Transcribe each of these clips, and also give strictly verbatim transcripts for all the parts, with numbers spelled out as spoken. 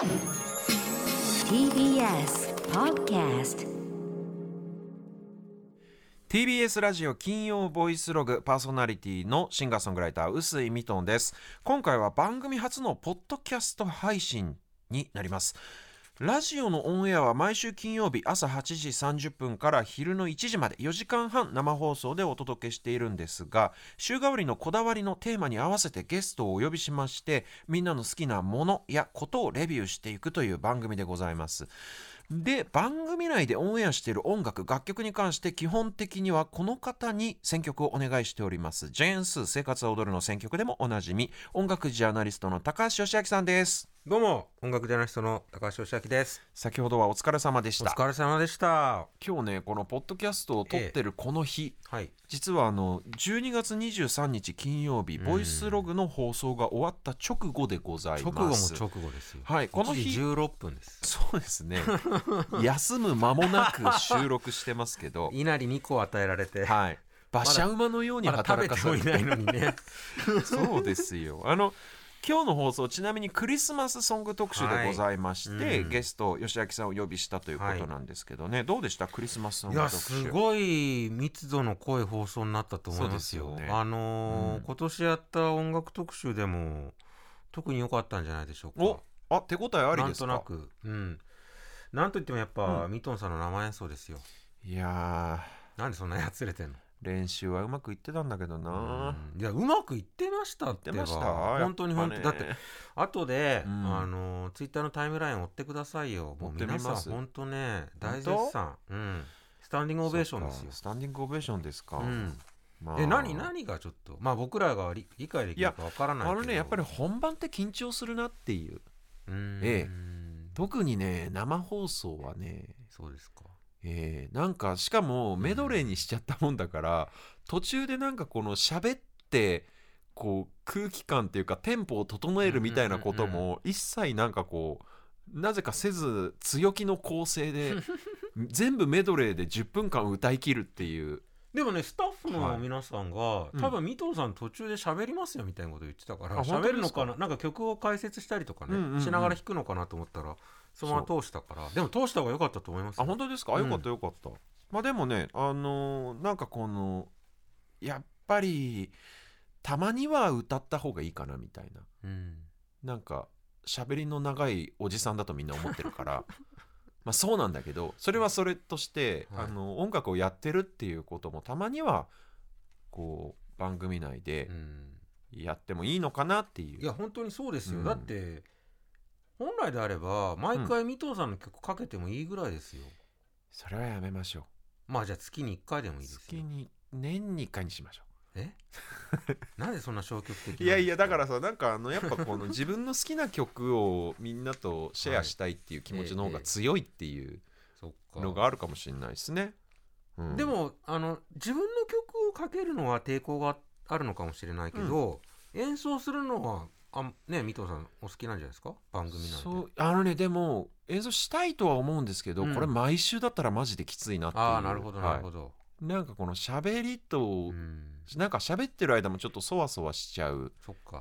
ティービーエス Podcast ティービーエス ラジオ金曜ボイスログ、パーソナリティのシンガーソングライター臼井ミトンです。今回は番組初のポッドキャスト配信になります。ラジオのオンエアは毎週金曜日朝はちじさんじゅっぷんから昼のいちじまでよじかんはん生放送でお届けしているんですが、週替わりのこだわりのテーマに合わせてゲストをお呼びしまして、みんなの好きなものやことをレビューしていくという番組でございます。で、番組内でオンエアしている音楽、楽曲に関して基本的にはこの方に選曲をお願いしております。 ジェイエヌエス 生活は踊るの選曲でもおなじみ、音楽ジャーナリストの高橋義明さんです。どうも、音楽ジャーナリストの高橋義明です。先ほどはお疲れ様でした。お疲れ様でした。今日ね、このポッドキャストを撮ってるこの日、えーはい、実はあのじゅうにがつにじゅうさんにち金曜日、ボイスログの放送が終わった直後でございます。直後も直後ですよ、はい、この日いちじじゅうろっぷんです。そうですね休む間もなく収録してますけど稲荷にこ与えられて、はい、馬車馬のように働かされて、まだ、まだ食べてもいないのにねそうですよ。あの今日の放送、ちなみにクリスマスソング特集でございまして、はいうん、ゲスト吉明さんをお呼びしたということなんですけどね、はい、どうでしたクリスマスソング特集。いや、すごい密度の濃い放送になったと思いますよ。そうですよね。あのーうん、今年やった音楽特集でも特に良かったんじゃないでしょうか。おあ、手応えありですか。なんとなく、うん、なんといってもやっぱ、うん、ミトンさんの生演奏ですよ。いやー、なんでそんなやつれてんの。練習はうまくいってたんだけどな。いや、うまくいってましたってば。本当に本当に。だって後で、うん、あのツイッターのタイムライン追ってくださいよ。もう皆さん本当ね、大絶賛、うん、スタンディングオベーションですよ。スタンディングオベーションですか、うん。まあ、え 何, 何がちょっと、まあ、僕らが理解できるかわからないけど、いや、あのね、やっぱり本番って緊張するなっていう。うーん、ええ、特にね、生放送はね。そうですか。えー、なんかしかもメドレーにしちゃったもんだから、うん、途中でなんかこの喋ってこう空気感っていうかテンポを整えるみたいなことも一切なんかこうなぜかせず、強気の構成で全部メドレーでじゅっぷんかん歌い切るっていう。でもね、スタッフの皆さんが、はい、多分ミトンさん途中で喋りますよみたいなこと言ってたから、喋、うん、るのかな、なんか曲を解説したりとかね、うんうんうん、しながら弾くのかなと思ったらそのまま通したから。でも通した方が良かったと思います、ね。あ、本当ですか。あ、良かった良かった、うん。まあでもね、あのー、なんかこのやっぱりたまには歌った方がいいかなみたいな、うん、なんか喋りの長いおじさんだとみんな思ってるからまあそうなんだけど、それはそれとして、はい、あの音楽をやってるっていうこともたまにはこう番組内でやってもいいのかなっていう、うん、いや本当にそうですよ、うん、だって本来であれば毎回ミトンさんの曲かけてもいいぐらいですよ、うん、それはやめましょう。まあじゃあ月にいっかいでもいいですよ。月に、年にいっかいにしましょう。えなんでそんな消極的な。いやいや、だからさ、なんかあのやっぱこの自分の好きな曲をみんなとシェアしたいっていう気持ちの方が強いっていうのがあるかもしれないですね、うん、でもあの自分の曲をかけるのは抵抗があるのかもしれないけど、うん、演奏するのはあね、ミトンさんお好きなんじゃないですか番組なんで。そう、あのね、でも演奏したいとは思うんですけど、うん、これ毎週だったらマジできついなっていう。ああ、なるほどなるほど、はい、なんかこの喋りと、うん、なんか喋ってる間もちょっとそわそわしちゃう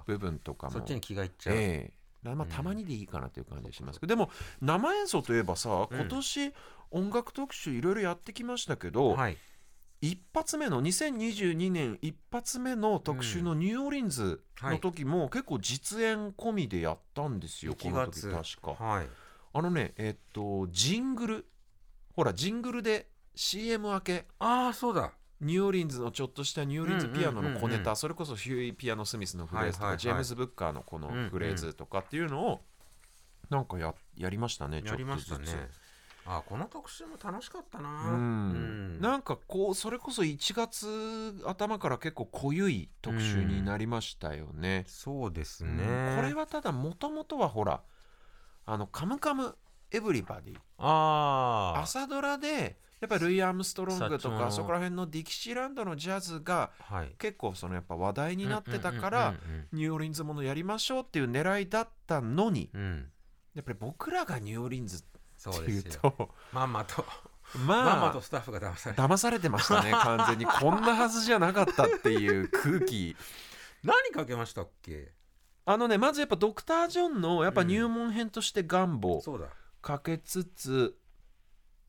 部分とかも そ, かそっちに気がいっちゃう、えーまあ、たまにでいいかなという感じがしますけど、うん、でも生演奏といえばさ、今年音楽特集いろいろやってきましたけど、うん、はい、一発目のにせんにじゅうにねん一発目の特集のニューオリンズの時も結構実演込みでやったんですよ、この時確か、はい、あのね、えっとジングル、ほらジングルで シーエム 明け、あーそうだ、ニューオリンズのちょっとしたニューオリンズピアノの小ネタ、それこそヒューイ・ピアノ・スミスのフレーズとか、はいはいはい、ジェームズ・ブッカーのこのフレーズとかっていうのをなんか や, やりましたね。ちょっとずつやりましたね。あ、この特集も楽しかったな、うん、うん、なんかこうそれこそいちがつあたまから結構濃ゆい特集になりましたよね、うん、そうですね、うん、これはただもともとはほらあのカムカムエブリバディ、あ朝ドラでやっぱりルイ・アームストロングとかそこら辺のディキシーランドのジャズが結構そのやっぱ話題になってたから、ニューオリンズものやりましょうっていう狙いだったのに、うん、やっぱり僕らがニューオリンズそうですよ。まんまと、まあ、まんまとスタッフが騙され騙されてましたね完全にこんなはずじゃなかったっていう空気何かけましたっけ。あのね、まずやっぱドクター・ジョンのやっぱ入門編としてガンボかけつつ、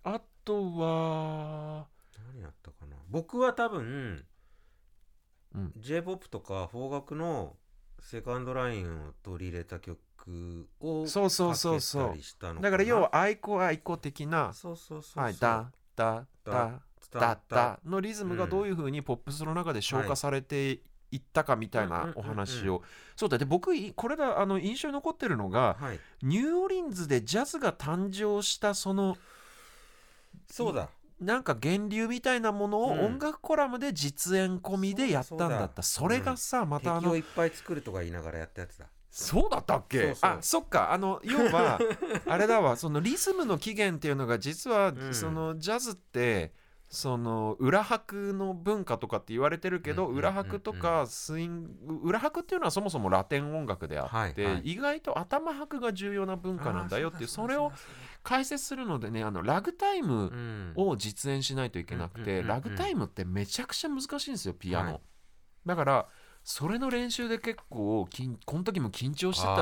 うん、あとは何やったかな。僕は多分、うん、J-ポップ とか邦楽のセカンドラインを取り入れた曲をかけたりしたのかな。そうそうそうそう、だから要は愛子愛子的な、そうそうそうそう、はい、ダダダダダのリズムがどういう風にポップスの中で消化されていったかみたいなお話を、そうだ。で僕これだ、あの印象に残ってるのが、はい、ニューオリンズでジャズが誕生したその、そうだ、なんか源流みたいなものを音楽コラムで実演込みでやったんだった、うん、そ, う そ, うだ、それがさ、またあの敵をいっぱい作るとか言いながらやったやつだ。そうだったっけ。そうそう、あ、そっか、あの要はあれだわ、そのリズムの起源っていうのが実は、うん、そのジャズってその裏拍の文化とかって言われてるけど、うんうんうんうん、裏拍とかスイング、裏拍っていうのはそもそもラテン音楽であって、はいはい、意外と頭拍が重要な文化なんだよっていう、それを解説するのでね、あのラグタイムを実演しないといけなくて、うん、ラグタイムってめちゃくちゃ難しいんですよ、ピアノ、はい、だからそれの練習で結構この時も緊張してた記憶が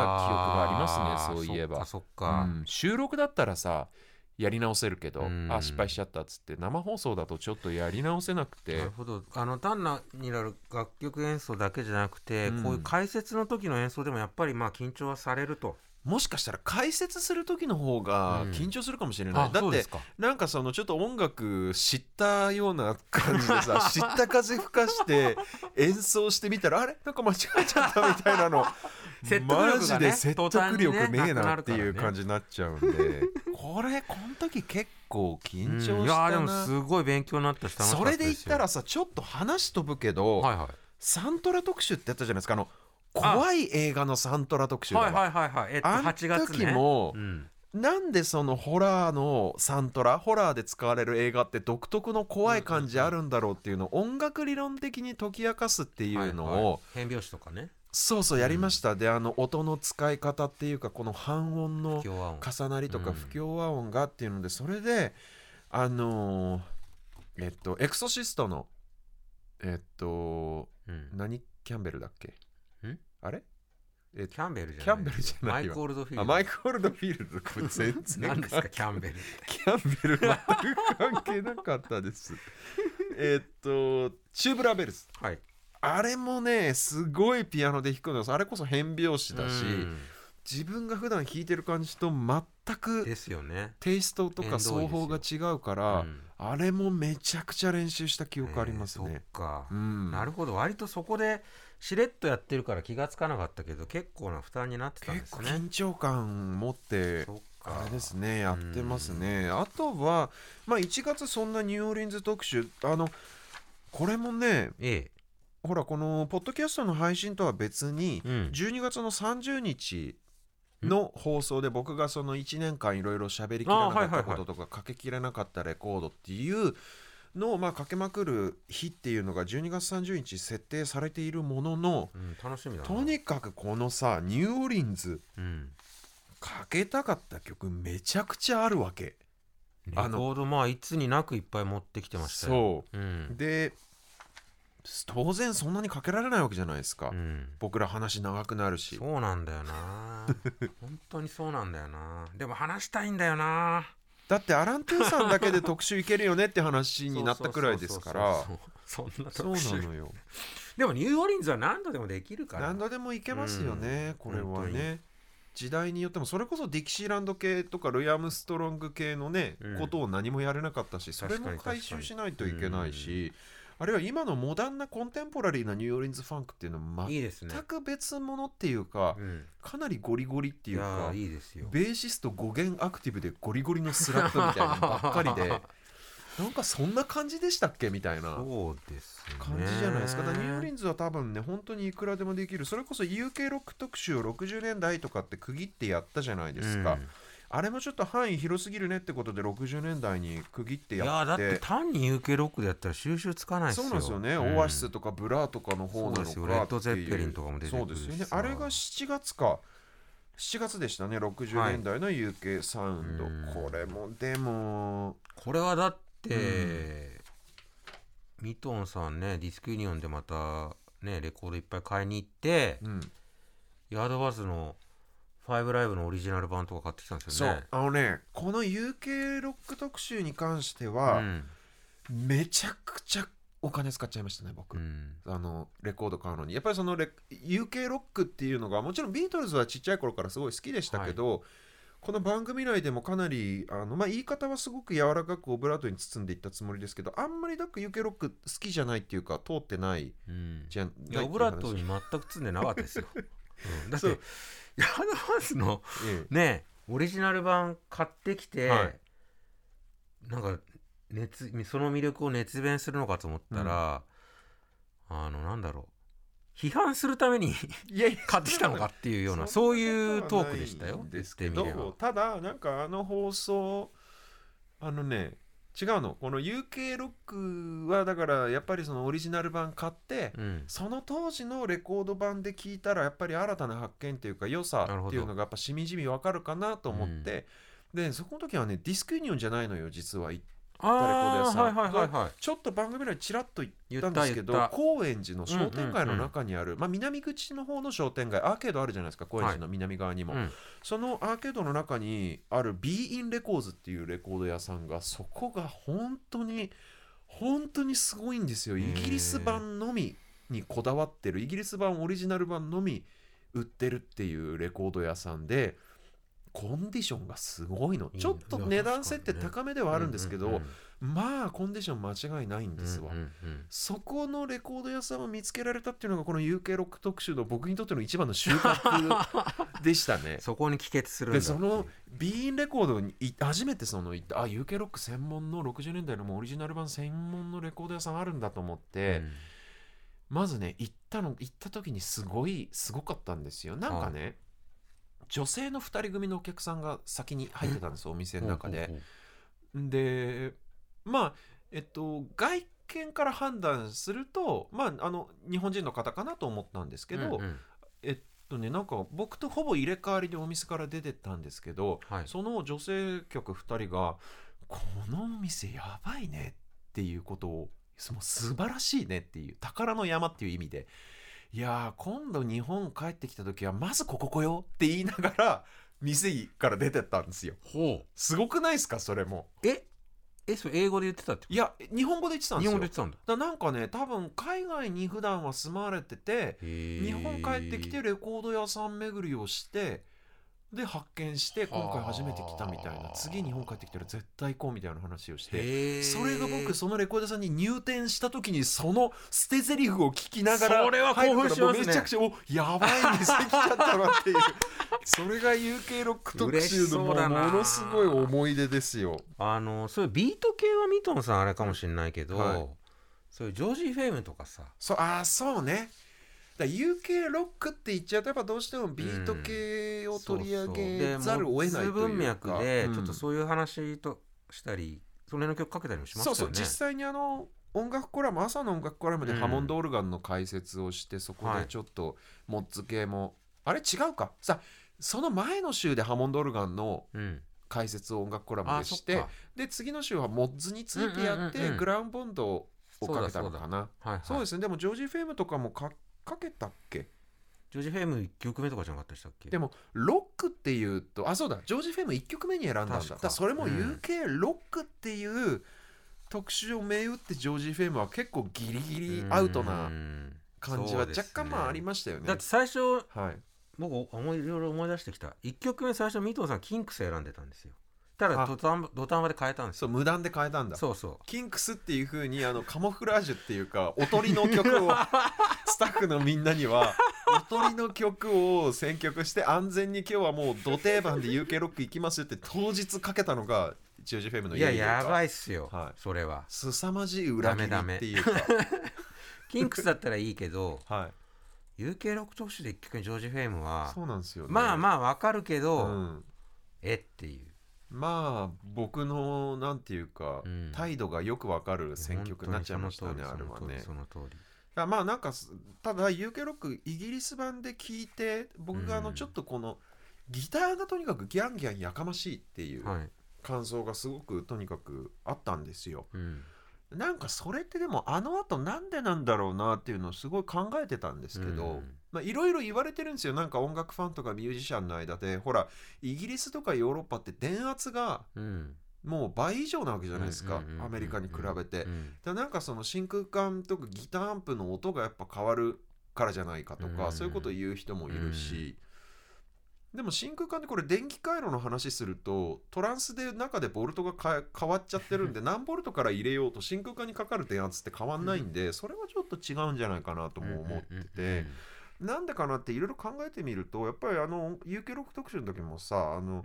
ありますね。そういえば、そっかそっか、うん、収録だったらさやり直せるけど、あ、失敗しちゃったっつって、生放送だとちょっとやり直せなくて。なるほど。あの単なる楽曲演奏だけじゃなくて、うん、こういう解説の時の演奏でもやっぱりまあ緊張はされると。もしかしたら解説する時の方が緊張するかもしれない、うん、だってなんかそのちょっと音楽知ったような感じでさ知った風吹かして演奏してみたらあれなんか間違えちゃったみたいなの説得力がね、マジで説得力ねえなっていう感じになっちゃうんでこれこの時結構緊張したな、うん、いやでもすごい勉強になったし楽しかったですよ。それで言ったらさ、ちょっと話飛ぶけど、はいはい、サントラ特集ってやったじゃないですか、あの怖い映画のサントラ特集だわ。はいはいはいはい。えっとはちがつね。あの時も、うん、なんでそのホラーのサントラ、ホラーで使われる映画って独特の怖い感じあるんだろうっていうのを音楽理論的に解き明かすっていうのを、はいはい、変拍子とかね。そうそうやりました、うん、であの音の使い方っていうかこの半音の重なりとか不協和音がっていうので、それであのー、えっとエクソシストのえっと、うん、何キャンベルだっけ？あれえキャンベルじゃない、キャンベルじゃない、マイク・オールドフィールド。あ、マイク・オールドフィールド全然何ですかキャンベルキャンベル全く関係なかったですえっとチューブ・ラ・ベルス、はい、あれもねすごいピアノで弾くのです。あれこそ変拍子だし、自分が普段弾いてる感じと全くですよね、テイストとか奏法が違うから、うん、あれもめちゃくちゃ練習した記憶ありますね、えー、そっか、うん、なるほど。割とそこでしれっとやってるから気がつかなかったけど結構な負担になってたんですね。結構緊張感持ってあれですねやってますね。あとはまあいちがつそんなニューオーリンズ特集、あのこれもね、ええ、ほらこのポッドキャストの配信とは別に、うん、じゅうにがつのさんじゅうにちの放送で僕がそのいちねんかんいろいろ喋りきらなかったこととかかけきれなかったレコードっていうのをまあかけまくる日っていうのがじゅうにがつさんじゅうにち設定されているものの、うん、楽しみだな。とにかくこのさニューオーリンズ、うん、かけたかった曲めちゃくちゃあるわけ。レコードまあいつになくいっぱい持ってきてましたよ。そう、うん、で当然そんなにかけられないわけじゃないですか、うん、僕ら話長くなるし。そうなんだよな本当にそうなんだよな。でも話したいんだよな。だってアラン・トゥーさんだけで特集いけるよねって話になったくらいですから。そんな特集そうなのよでもニューオーリンズは何度でもできるから何度でもいけますよね、うん、これはね時代によっても。それこそディキシーランド系とかルイ・アームストロング系のね、うん、ことを何もやれなかったし、それも回収しないといけないし、あるいは今のモダンなコンテンポラリーなニューオーリンズファンクっていうのは全く別物っていうか、いい、ね、かなりゴリゴリっていうか、いいいいですよ。ベーシストご弦アクティブでゴリゴリのスラップみたいなのばっかりでなんかそんな感じでしたっけみたいな感じじゃないですか。だからニューオーリンズは多分ね本当にいくらでもできる。それこそ ユーケー ロック特集をろくじゅうねんだいとかって区切ってやったじゃないですか、うん、あれもちょっと範囲広すぎるねってことでろくじゅうねんだいに区切ってやって。いやだって単に ユーケー ロックでやったら収集つかないですよ。そうなんですよね、うん、オアシスとかブラーとかの方なのかっていう。そうですよ、レッド・ゼッペリンとかも出てくる。そうですよね。あれがしちがつか、しちがつでしたね、ろくじゅうねんだいの ユーケー サウンド、はい、これもでもこれはだって、うん、ミトンさんねディスクユニオンでまたねレコードいっぱい買いに行って、うん、ヤードバーズのファイブライブのオリジナル版とか買ってきたんですよね。そう、あのね、この ユーケー ロック特集に関しては、うん、めちゃくちゃお金使っちゃいましたね僕、うん、あのレコード買うのに。やっぱりそのレ ユーケー ロックっていうのが、もちろんビートルズはちっちゃい頃からすごい好きでしたけど、はい、この番組内でもかなりあの、まあ、言い方はすごく柔らかくオブラートに包んでいったつもりですけど、あんまりなんか ユーケー ロック好きじゃないっていうか通ってない、うん、じゃないっていう話。いやオブラートに全く包んでなかったですよ、うん、だってヤードバーズの、うん、ねオリジナル版買ってきて、はい、なんか熱その魅力を熱弁するのかと思ったら、うん、あのなんだろう批判するためにいやいや買ってきたのかっていうようなそういうトークでしたよ。ですけどただなんかあの放送あのね違うの、この ユーケー ロックはだからやっぱりそのオリジナル版買って、うん、その当時のレコード版で聞いたらやっぱり新たな発見というか良さっていうのがやっぱしみじみわかるかなと思って、うん、でそこの時はねディスクユニオンじゃないのよ実は。あーはいはいはいはい、ちょっと番組でちらっと言ったんですけど高円寺の商店街の中にある、うんうんうんまあ、南口の方の商店街アーケードあるじゃないですか高円寺の南側にも、はいうん、そのアーケードの中にある Be in Records っていうレコード屋さんがそこが本当に本当にすごいんですよ。イギリス版のみにこだわってるイギリス版オリジナル版のみ売ってるっていうレコード屋さんでコンディションがすごいの。ちょっと値段設定高めではあるんですけど、うんうんうん、まあコンディション間違いないんですわ、うんうんうん、そこのレコード屋さんを見つけられたっていうのがこの ユーケー ロック特集の僕にとっての一番の収穫でしたねそこに帰結するんだ。でその Be in Records に初めてその行ったあ ユーケー ロック専門のろくじゅうねんだいのもうオリジナル版専門のレコード屋さんあるんだと思って、うん、まずね行ったの行った時にすごいすごかったんですよ。なんかね、はい女性のふたり組のお客さんが先に入ってたんですお店の中で。でまあえっと外見から判断するとまああの日本人の方かなと思ったんですけど、うんうん、えっとねなんか僕とほぼ入れ替わりでお店から出てったんですけど、はい、その女性客ふたりがこのお店やばいねっていうことをもう素晴らしいねっていう宝の山っていう意味でいや今度日本帰ってきた時はまずここ来ようって言いながら店から出てったんですよ。ほうすごくないですかそれも。ええそれ英語で言ってたってこと。いや日本語で言ってたんですよ。日本語で言ってたんだ。だなんかね多分海外に普段は住まわれてて日本帰ってきてレコード屋さん巡りをしてで発見して今回初めて来たみたいな次日本帰ってきたら絶対行こうみたいな話をしてそれが僕そのレコード屋さんに入店した時にその捨て台詞を聞きながらそれは興奮しますね。めちゃくちゃおやばい店来ちゃったわっていうそれが ユーケー ロック特集のものすごい思い出ですよ。あのそういうビート系はミトンさんあれかもしれないけど、はい、そういうジョージ・フェイムとかさそあそうねだ ユーケー ロックって言っちゃうとやっぱどうしてもビート系を取り上げざるを得ないというか、うん、そうそうで文脈でちょっとそういう話としたり、うん、それの曲かけたりもしますよね。そうそう実際にあの音楽コラム朝の音楽コラムでハモンドオルガンの解説をして、うん、そこでちょっとモッツ系も、はい、あれ違うかさその前の週でハモンドオルガンの、うん解説を音楽コラムでしてで次の週はモッズについてやって、うんうんうんうん、グラウンボンドをかけたのかな。そうだそうだ、はいはい、そうですね。でもジョージ・フェームとかもかかけたっけ。ジョージ・フェームいっきょくめとかじゃなかったでしたっけ。でもロックっていうとあそうだジョージ・フェームいっきょくめに選んだんだ。だからそれも ユーケー ロックっていう特集を銘打ってジョージ・フェームは結構ギリギリアウトな感じは若干まあありましたよ ね, ねだって最初、はい僕思いいろいろ思い出してきた。いっきょくめ最初ミトンさんキンクス選んでたんですよ。ただ土壇場で変えたんですよ。そう無断で変えたんだ。そうそうキンクスっていう風にあのカモフラージュっていうかおとりの曲をスタッフのみんなにはおとりの曲を選曲して安全に今日はもうド定番で ユーケー ロックいきますって当日かけたのがジョージ・フェームの家にいややばいっすよ、はい、それは凄まじい裏切りっていうかダメダメキンクスだったらいいけどはいユーケー ロック特集でいっきょくめジョージ・フェイムはそうなんですよ、ね、まあまあわかるけど、うん、えっていうまあ僕のなんていうか、うん、態度がよくわかる選曲になっちゃいましたねあれはね。その通りだまあなんかただ ユーケー ロックイギリス版で聞いて僕があのちょっとこの、うん、ギターがとにかくギャンギャンやかましいっていう感想がすごくとにかくあったんですよ、はいなんかそれってでもあの後なんでなんだろうなっていうのをすごい考えてたんですけど、いろいろ言われてるんですよ。なんか音楽ファンとかミュージシャンの間で、ほらイギリスとかヨーロッパって電圧がもう倍以上なわけじゃないですか、アメリカに比べて。だなんかその真空管とかギターアンプの音がやっぱ変わるからじゃないかとか、そういうことを言う人もいるし、でも真空管でこれ電気回路の話するとトランスで中でボルトが変わっちゃってるんで、何ボルトから入れようと真空管にかかる電圧って変わんないんで、それはちょっと違うんじゃないかなとも思ってて、なんでかなっていろいろ考えてみると、やっぱりあの ユーケー ロック特集の時もさ、あの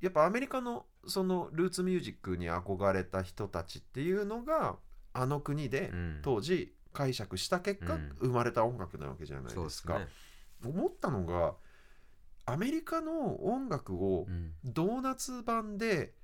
やっぱアメリカのそのルーツミュージックに憧れた人たちっていうのがあの国で当時解釈した結果生まれた音楽なわけじゃないですか。思ったのが、アメリカの音楽をドーナツ版で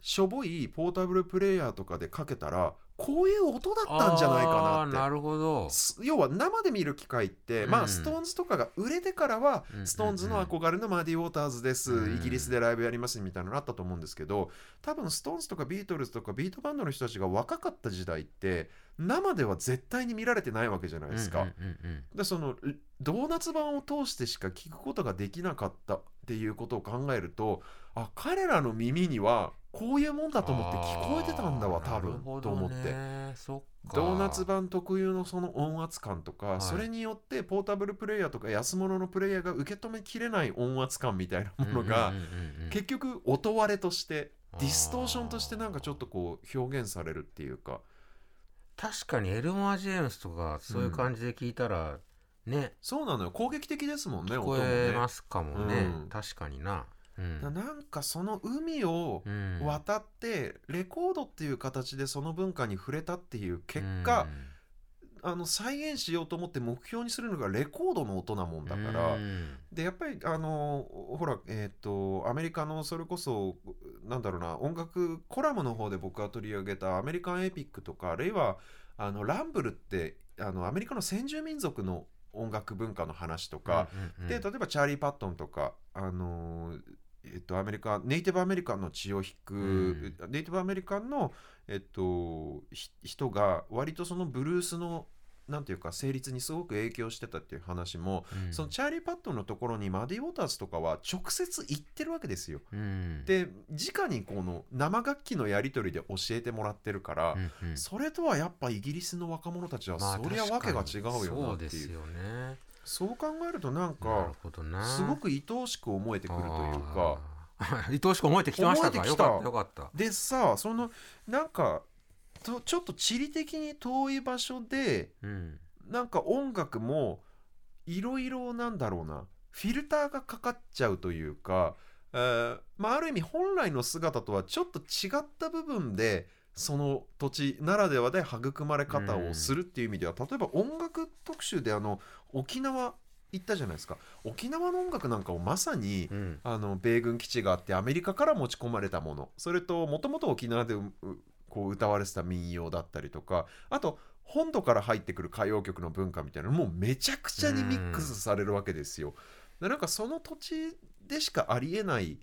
しょぼいポータブルプレイヤーとかでかけたらこういう音だったんじゃないかなって。あ、なるほど。要は生で見る機会って、うん、まあストーンズとかが売れてからは、うん、ストーンズの憧れのマディ・ウォーターズです、うん、イギリスでライブやりますみたいなのあったと思うんですけど、多分ストーンズとかビートルズとかビートバンドの人たちが若かった時代って生では絶対に見られてないわけじゃないですか、うんうんうんうん、でそのドーナツ版を通してしか聞くことができなかったっていうことを考えると、あ、彼らの耳にはこういうもんだと思って聞こえてたんだわ多分、ね、と思って、そっか、ドーナツ版特有のその音圧感とか、はい、それによってポータブルプレイヤーとか安物のプレイヤーが受け止めきれない音圧感みたいなものが、うんうんうんうん、結局音割れとしてディストーションとしてなんかちょっとこう表現されるっていうか。確かにエルモア・ジェームスとかそういう感じで聞いたら、うん、ね、そうなのよ、攻撃的ですもんね、聞こえますかもね、うん、確かにな、うん、なんかその海を渡ってレコードっていう形でその文化に触れたっていう結果、うん、あの再現しようと思って目標にするのがレコードの音なもんだから、うん、でやっぱりあのほら、えっとアメリカのそれこそなんだろうな、音楽コラムの方で僕が取り上げたアメリカンエピックとか、あるいはあのランブルってあのアメリカの先住民族の音楽文化の話とか、うんうんうん、で例えばチャーリー・パットンとかあのえっと、アメリカネイティブアメリカンの血を引く、うん、ネイティブアメリカンの、えっと、人が割とそのブルースのなんていうか成立にすごく影響してたっていう話も、うん、そのチャーリー・パットンのところにマディ・ウォーターズとかは直接行ってるわけですよ、うん、で直にこの生楽器のやり取りで教えてもらってるから、うんうん、それとはやっぱイギリスの若者たちはそりゃわけが違うよなっていう、まあ、そうですよね。そう考えるとなんかすごく愛おしく思えてくるというか、愛おしく思えてきてましたか。よかったよかったでさ、そのなんかとちょっと地理的に遠い場所で、うん、なんか音楽もいろいろなんだろうな、フィルターがかかっちゃうというか、えー、まあある意味本来の姿とはちょっと違った部分でその土地ならではで育まれ方をするっていう意味では、うん、例えば音楽特集であの沖縄行ったじゃないですか。沖縄の音楽なんかをまさに、うん、あの米軍基地があってアメリカから持ち込まれたもの、それともともと沖縄でうこう歌われてた民謡だったりとか、あと本土から入ってくる歌謡曲の文化みたいなのもうめちゃくちゃにミックスされるわけですよ、うん、なんかその土地でしかありえない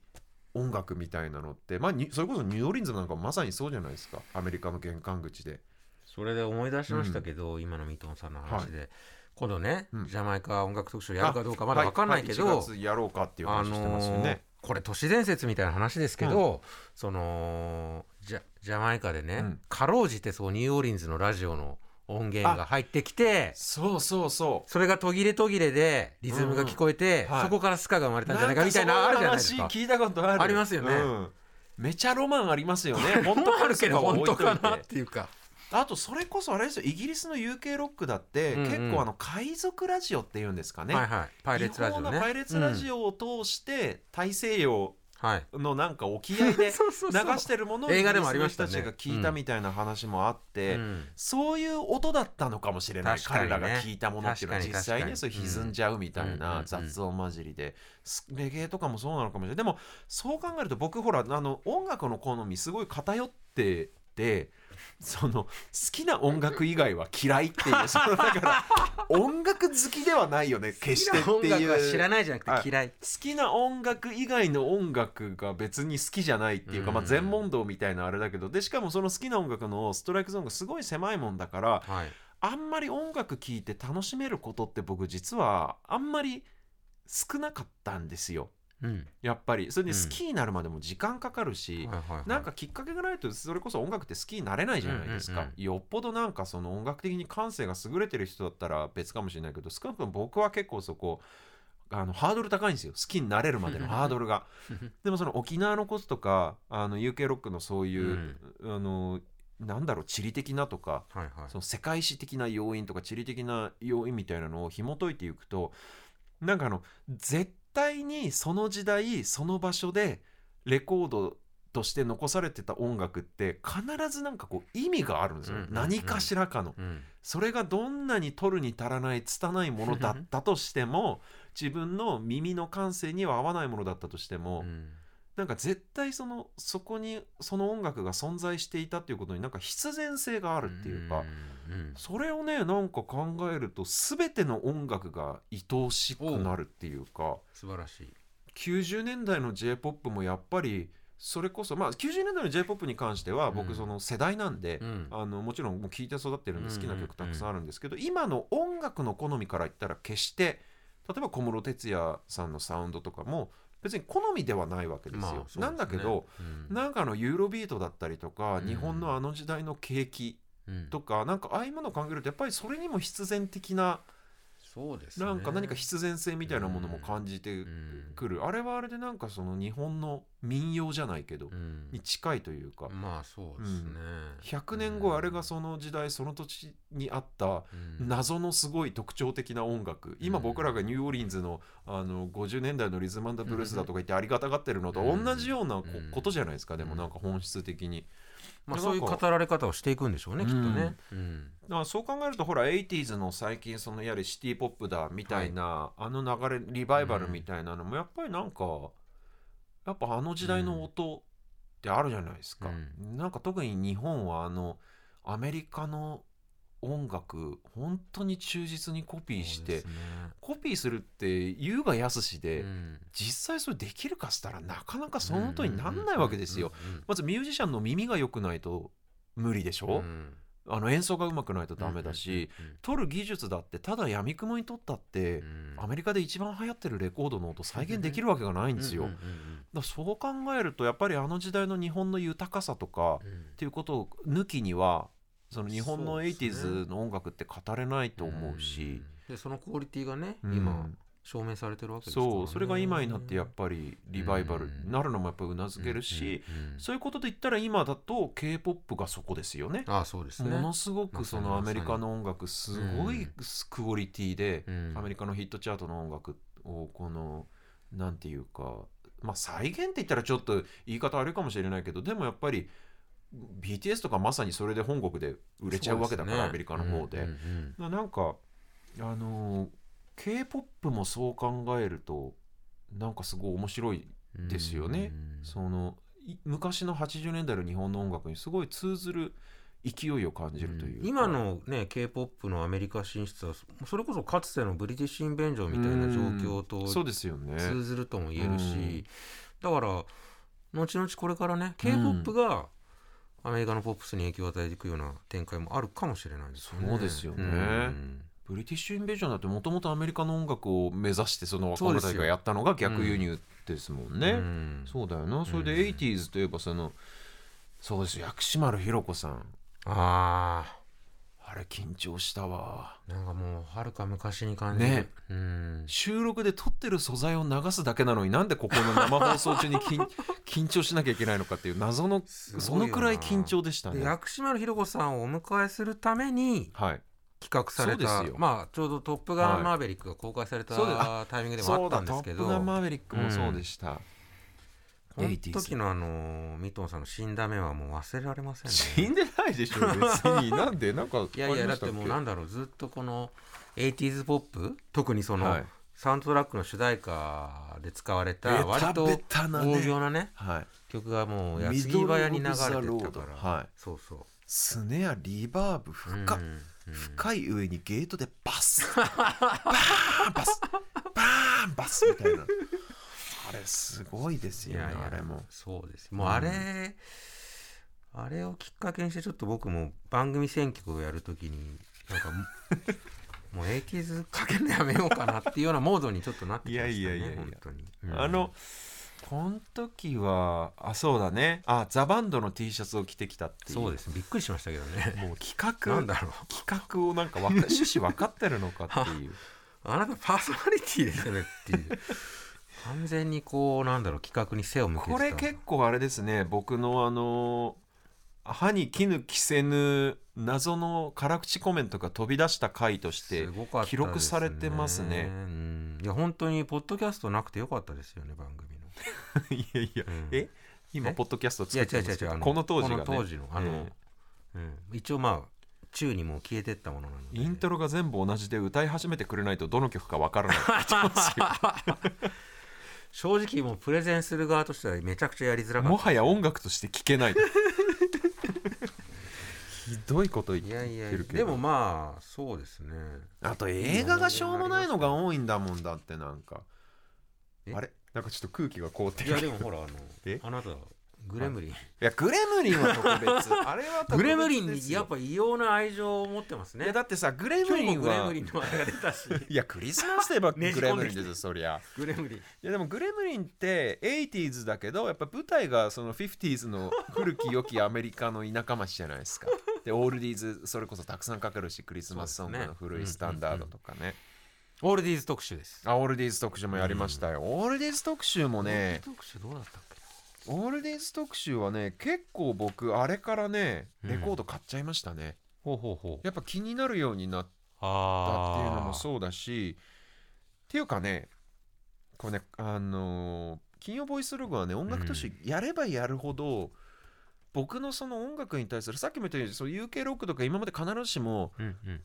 音楽みたいなのって、まあ、それこそニューオーリンズなんかまさにそうじゃないですか、アメリカの玄関口で。それで思い出しましたけど、うん、今のミトンさんの話で、はい、今度ね、うん、ジャマイカ音楽特集やるかどうかまだ分かんないけど、はいはい、いちがつやろうかっていう話してますよね、あのー、これ都市伝説みたいな話ですけど、うん、そのジ ャ, ジャマイカでね、うん、かろうじてそうニューオーリンズのラジオの音源が入ってきて、そうそうそう、それが途切れ途切れでリズムが聞こえて、うん、はい、そこからスカが生まれたんじゃないかみたいな、あるじゃないですか。聞いたことある。ありますよね、うん、めちゃロマンありますよね。本当あるけど本当かなっていうか。あとそれこそあれですよ、イギリスの ユーケー ロックだって、うんうん、結構あの海賊ラジオっていうんですかね、はいはい、パイレーツラジオね、違法なパイレーツラジオを通して大西洋のなんか沖合で流してるものを映画でもありましたね、人たちが聞いたみたいな話もあって、うん、そういう音だったのかもしれない、ね、彼らが聞いたものっていうのは実際にそう歪んじゃうみたいな雑音混じりで、うんうんうん、レゲエとかもそうなのかもしれない。でもそう考えると僕ほらあの音楽の好みすごい偏ってってその好きな音楽以外は嫌いっていうそのだから音楽好きではないよね決してっていう。好きな音楽は知らないじゃなくて嫌い、好きな音楽以外の音楽が別に好きじゃないっていうか、まあ全問答みたいなあれだけど、でしかもその好きな音楽のストライクゾーンがすごい狭いもんだから、はい、あんまり音楽聴いて楽しめることって僕実はあんまり少なかったんですよ、うん、やっぱりそれで好きになるまでも時間かかるし、うんはいはいはい、なんかきっかけがないとそれこそ音楽って好きになれないじゃないですか、うんうんうん、よっぽどなんかその音楽的に感性が優れてる人だったら別かもしれないけど、少なくとも僕は結構そこあのハードル高いんですよ、好きになれるまでのハードルがでもその沖縄のこととかあの ユーケー ロックのそういう、うん、あのなんだろう地理的なとか、はいはい、その世界史的な要因とか地理的な要因みたいなのを紐解いていくと、なんかあの絶対にその時代その場所でレコードとして残されてた音楽って必ずなんかこう意味があるんですよ、うんうんうん、何かしらかの、うん、それがどんなに取るに足らない拙いものだったとしても自分の耳の感性には合わないものだったとしても、うん、なんか絶対そのそこにその音楽が存在していたっていうことになんか必然性があるっていうか、うんうん、それをねなんか考えると全ての音楽が愛おしくなるっていうか、素晴らしい。きゅうじゅうねんだいの J-ポップ もやっぱりそれこそ、まあ、きゅうじゅうねんだいの J-ポップ に関しては僕その世代なんで、うん、あのもちろんもう聴いて育ってるんで好きな曲たくさんあるんですけど、うんうんうん、今の音楽の好みから言ったら決して例えば小室哲哉さんのサウンドとかも別に好みではないわけですよ、まあそうですね、なんだけど、うん、なんかあのユーロビートだったりとか、うん、日本のあの時代の景気とか、うん、なんかああいうものを考えるとやっぱりそれにも必然的なそうですね、なんか何か必然性みたいなものも感じてくる、うんうん、あれはあれでなんかその日本の民謡じゃないけど、うん、に近いというか、まあそうですね、うん、ひゃくねんごあれがその時代その土地にあった謎のすごい特徴的な音楽、うん、今僕らがニューオーリンズの、 あのごじゅうねんだいのリズム&ブルースだとか言ってありがたがってるのと同じようなことじゃないですか、うん、でもなんか本質的にまあ、そういう語られ方をしていくんでしょうね、うん、きっとね、うん、だからそう考えるとほら エイティーズ の最近そのやはりシティポップだみたいな、はい、あの流れリバイバルみたいなのもやっぱりなんかやっぱあの時代の音ってあるじゃないですか、うん、なんか特に日本はあのアメリカの音楽本当に忠実にコピーして、ね、コピーするって言うがやすしで、うん、実際それできるかしたらなかなかその音になんないわけですよ、うんうんうんうん、まずミュージシャンの耳が良くないと無理でしょ、うん、あの演奏が上手くないとダメだし、うんうんうん、撮る技術だってただ闇雲に撮ったって、うん、アメリカで一番流行ってるレコードの音再現できるわけがないんですよ、うんうんうんうん、だそう考えるとやっぱりあの時代の日本の豊かさとか、うん、っていうことを抜きにはその日本の エイティーズ の音楽って語れないと思うし、でそのクオリティがね、うん、今証明されてるわけですからね。そう、それが今になってやっぱりリバイバルになるのもやっぱりうなずけるし、うんうん、そういうことで言ったら今だと K-ポップ がそこですよね。ああそうですね、ものすごくそのアメリカの音楽すごいクオリティで、うん、アメリカのヒットチャートの音楽をこのなんていうか、まあ、再現って言ったらちょっと言い方あれかもしれないけど、でもやっぱりビーティーエス とかまさにそれで本国で売れちゃうわけだから、ね、アメリカの方で、うんうんうん、なんかあの K-ポップ もそう考えるとなんかすごい面白いですよね、うんうん、その昔のはちじゅうねんだいの日本の音楽にすごい通ずる勢いを感じるというか、うん、今の、ね、K-ポップ のアメリカ進出はそれこそかつてのブリティッシュインベンジョンみたいな状況と通ずるとも言えるし、うんうん、だから後々これからね K-ポップ が、うんアメリカのポップスに影響を与えていくような展開もあるかもしれないですね。そうですよね、うん、ブリティッシュインベージョンだってもともとアメリカの音楽を目指してその若者たちがやったのが逆輸入ですもんね、うん、そうだよな。それで エイティーズ といえばその、うん、そうですよ、薬師丸ひろ子さん、ああれ緊張したわ。なんかもうはるか昔に感じる、ね、うん、収録で撮ってる素材を流すだけなのになんでここの生放送中に緊張しなきゃいけないのかっていう謎のそのくらい緊張でしたね。薬師丸ひろ子さんをお迎えするために、はい、企画された、まあ、ちょうどトップガンマーヴェリックが公開された、はい、タイミングでもあったんですけど、トップガンマーヴェリックもそうでした、うん、この時のあのミトンさんの死んだ目はもう忘れられませんね。死んでないでしょ別になんでなんかいやいやだってもうなんだろうずっとこの エイティーズ ポップ特にその、はい、サウンドトラックの主題歌で使われた割と大行なね、はい、曲がもう矢継ぎ早に流れてたから、はい、そうそうスネアリバーブ深、うん、深い上にゲートでバスバーンバスバーンバスみたいなあれすごいですよね。いやいやあれもそうですもうあれ、うんあれをきっかけにしてちょっと僕も番組選曲をやるときになんかもうエイティーズかけるのやめようかなっていうようなモードにちょっとなってきましたね。いやいやいやいや本当に、うん、あのこの時はあそうだねあザバンドの T シャツを着てきたっていうそうですびっくりしましたけどねもう企画なんだろう企画をなんか趣旨分かってるのかっていうあなたパーソナリティですよねっていう完全にこうなんだろう企画に背を向けてた。これ結構あれですね僕のあの歯に絹着せぬ謎の辛口コメントが飛び出した回として記録されてますね。うんいや本当にポッドキャストなくてよかったですよね番組のいやいや、うん、え今ポッドキャスト作ってますけどこの当時がねこの当時の、あの、うん、一応まあ宙にも消えてったものなのでイントロが全部同じで歌い始めてくれないとどの曲か分からない正直もうプレゼンする側としてはめちゃくちゃやりづらかったもはや音楽として聴けないひどいこと言ってるけどいやいやでもまあそうですねあと映画がしょうもないのが多いんだもんだってなんかあれなんかちょっと空気が凍ってるいやでもほらあのあなたグレムリンいやグレムリンは特別あれは特別ですよグレムリンにやっぱ異様な愛情を持ってますね。いやだってさグレムリンはグレムリンの愛が出たしいやクリスマスといえばグレムリンですよそりゃグレムリンいやでもグレムリンって エイティーズ だけどやっぱ舞台がその フィフティーズ の古き良きアメリカの田舎町じゃないですかでオールディーズそれこそたくさんかけるしクリスマスソングの古いスタンダードとかねオールディーズ特集ですあオールディーズ特集もやりましたよ、うん、オールディーズ特集もねオールディーズ特集どうだったっけオールディーズ特集はね結構僕あれからねレコード買っちゃいましたね、うん、ほうほうほうやっぱ気になるようになったっていうのもそうだしっていうかねこれねあのー、金曜ボイスログはね音楽特集やればやるほど、うん僕のその音楽に対するさっきも言ったようにそう ユーケー ロックとか今まで必ずしも、うんうん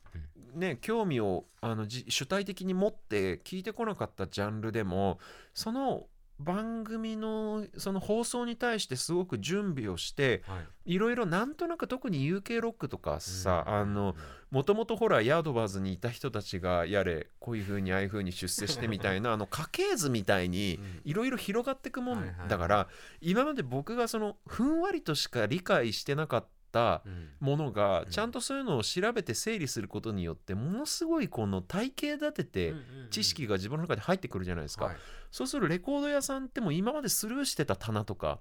うん、ね興味をあの主体的に持って聞いてこなかったジャンルでもその番組のその放送に対してすごく準備をして、はい、いろいろなんとなく特に ユーケー ロックとかさ、うん、あのもともとほらヤードバーズにいた人たちがやれこういう風にああいう風に出世してみたいなあの家系図みたいにいろいろ広がってくもんだから、うんはいはい、今まで僕がそのふんわりとしか理解してなかったものが、うん、ちゃんとそういうのを調べて整理することによってものすごいこの体系立てて知識が自分の中で入ってくるじゃないですか、うんうんうんはいそうするレコード屋さんっても今までスルーしてた棚とか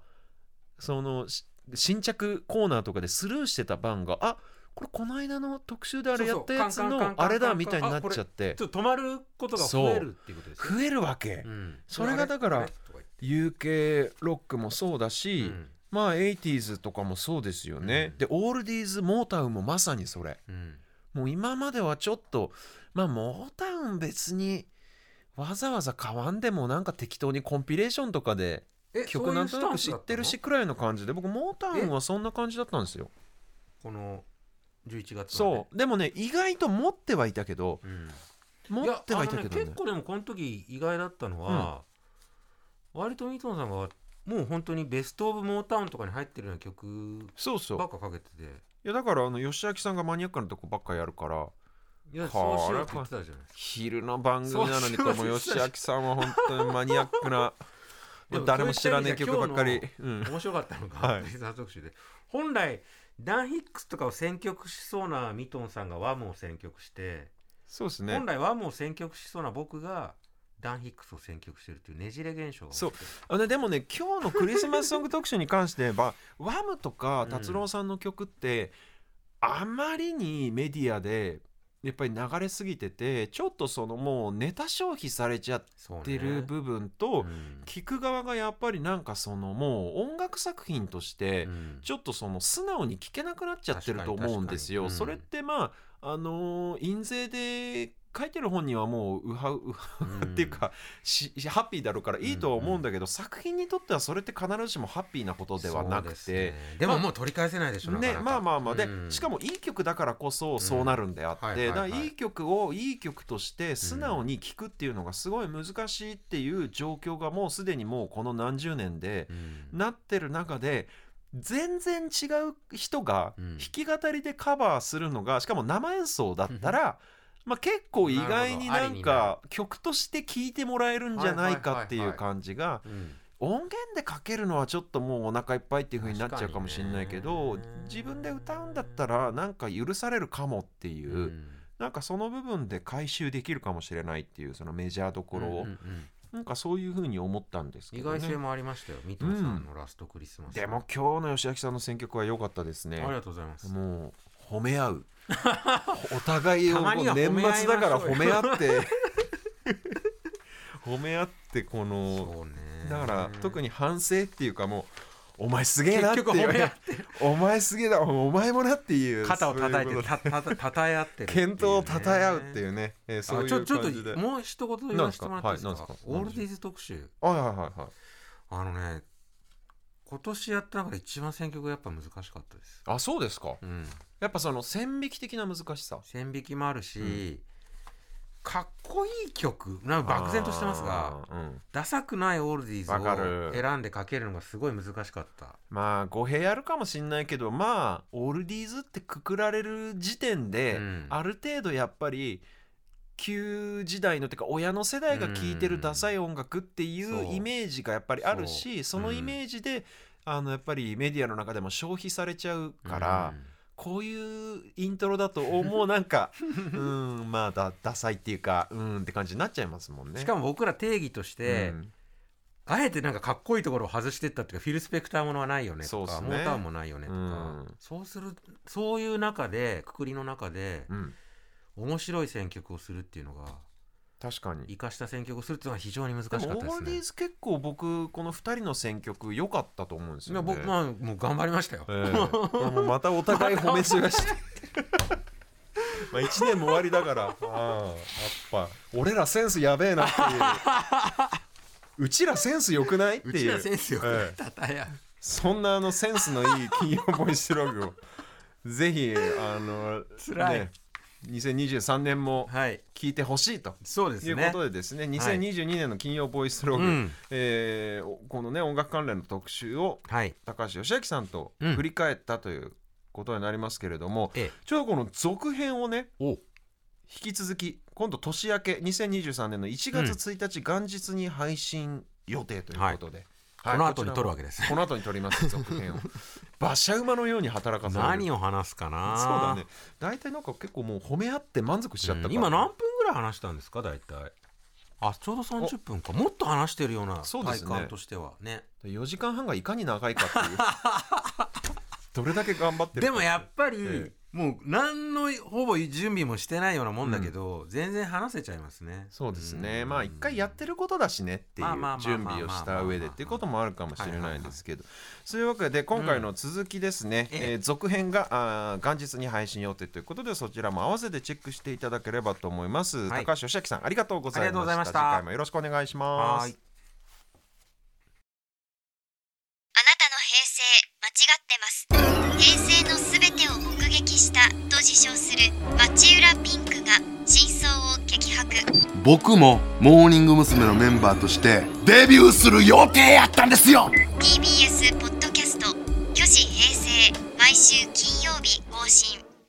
その新着コーナーとかでスルーしてた番があこれこの間の特集であれやったやつのあれだみたいになっちゃってちょっと止まることが増えるっていうことですね。増えるわけ、うん、それがだから ユーケー ロックもそうだし、うん、まあ エイティーズ とかもそうですよね、うん、でオールディーズモータウンもまさにそれ、うん、もう今まではちょっとまあモータウン別にわざわざ買わんでもなんか適当にコンピレーションとかで曲なんとなく知ってるしくらいの感じで僕モータウンはそんな感じだったんですよこのじゅういちがつそうでもね意外と持ってはいたけど、うん、持ってはいたけど ね, ね結構でもこの時意外だったのは、うん、割とミートンさんがもう本当にベストオブモータウンとかに入ってるような曲ばっかかけててそうそういやだからあの吉明さんがマニアックなとこばっかやるからいやそうしようって言ってたじゃないですか昼の番組なのにこの吉明さんは本当にマニアックな誰も知らねえ曲ばっかり面白かったのが、うん、特集で本来ダン・ヒックスとかを選曲しそうなミトンさんがワムを選曲してそうですね本来ワムを選曲しそうな僕がダン・ヒックスを選曲してるっていうねじれ現象がそうあのでもね今日のクリスマスソング特集に関して言えばワムとか達郎さんの曲って、うん、あまりにメディアでやっぱり流れすぎててちょっとそのもうネタ消費されちゃってる部分と、ねうん、聞く側がやっぱりなんかそのもう音楽作品としてちょっとその素直に聞けなくなっちゃってると思うんですよ、うん、それってまああのー、印税で書いてる本人はもうウハウハっていうか、うん、ハッピーだろうからいいとは思うんだけど、うんうん、作品にとってはそれって必ずしもハッピーなことではなくて で,、ね、でももう取り返せないでしょ、まあ、なかなかね、まあまあまあ、でしかもいい曲だからこそそうなるんであって、うん、だからいい曲をいい曲として素直に聴くっていうのがすごい難しいっていう状況がもうすでにもうこの何十年でなってる中で、全然違う人が弾き語りでカバーするのが、しかも生演奏だったら、まあ結構意外になんか曲として聴いてもらえるんじゃないかっていう感じが、音源でかけるのはちょっともうお腹いっぱいっていう風になっちゃうかもしれないけど、自分で歌うんだったらなんか許されるかもっていう、なんかその部分で回収できるかもしれないっていう、そのメジャーどころを。なんかそういう風に思ったんですけどね。意外性もありましたよ、三笘さんのラストクリスマス、うん、でも今日の吉明さんの選曲は良かったですね。ありがとうございます。もう褒め合うお互いを年末だから褒め合って褒め合ってこのそう、ね、だから特に反省っていうか、もうお前すげえなっていうお前すげえなお前もなっていう肩を叩いてたたたたえ合ってるっていう、ね、健闘をたたえ合うっていうね、えー、そういう感じでちょ, ちょっともう一言言わせてもらっていいですか？なんですか？はい、なんですか？オールディーズ特集、はいはいはいはい、あのね今年やった中で一番選曲がやっぱ難しかったです。あ、そうですか、うん、やっぱその線引き的な難しさ、線引きもあるし、うん、かっこいい曲なんか漠然としてますが、うん、ダサくないオールディーズを選んでかけるのがすごい難しかった。まあ語弊あるかもしんないけど、まあオールディーズってくくられる時点で、うん、ある程度やっぱり旧時代のてか親の世代が聴いてるダサい音楽っていうイメージがやっぱりあるし、 そ, そのイメージで、うん、あのやっぱりメディアの中でも消費されちゃうから、うん、こういうイントロだともうなんかうん、まあ だ, ダサいっていうかうんって感じになっちゃいますもんね。しかも僕ら定義として、うん、あえてなんかかっこいいところを外してったっていうか、フィル・スペクターものはないよねとか、ね、モーターもないよねとか、うん、そうするそういう中でくくりの中で、うん、面白い選曲をするっていうのが、確かに生かした選曲をするっていうのは非常に難しかったですね。オールディーズ結構僕このふたりの選曲良かったと思うんですよね。僕はもう頑張りましたよ、えー、もうまたお互い褒めしがしてまあいちねんも終わりだから、ああやっぱ俺らセンスやべえなっていううちらセンス良くないっていううちらセンス良くない、えー、たたやそんなあのセンスのいい金曜ボイスログをぜひあの辛い、ね、にせんにじゅうさんねんも聞いてほしいと、はい、そうですね、いうことでですね、にせんにじゅうにねんの金曜ボイスログ、はい、えー、このね音楽関連の特集を高橋義明さんと振り返ったということになりますけれども、うん、ちょうどこの続編をね引き続き今度年明けにせんにじゅうさんねんのいちがつついたち元日に配信予定ということで、うん、はい、この後に撮るわけです、はい、こ, この後に撮ります続編を馬車馬のように働かされる。何を話すかな。そうだね、大体なんか結構もう褒め合って満足しちゃったから、うん、今何分ぐらい話したんですか大体。あ、ちょうどさんじゅっぷんか、もっと話してるような体感としては ね, ねよじかんはんがいかに長いかっていうどれだけ頑張ってるか。でもやっぱり、えー、もう何のほぼ準備もしてないようなもんだけど、うん、全然話せちゃいますね。そうですね、うん、まあ一回やってることだしねっていう準備をした上でっていうこともあるかもしれないですけど、そういうわけで今回の続きですね、うん、えー、続編が元日に配信予定ということで、そちらも合わせてチェックしていただければと思います、はい、高橋義明さんありがとうございました。ありがとうございました。次回もよろしくお願いします。はい、あなたの平成間違ってます。平成のすべてを目撃したと自称する町浦ピンクが真相を激白。僕もモーニング娘。のメンバーとしてデビューする予定やったんですよ。 ティービーエス ポッドキャスト巨子平成、毎週金曜日更新。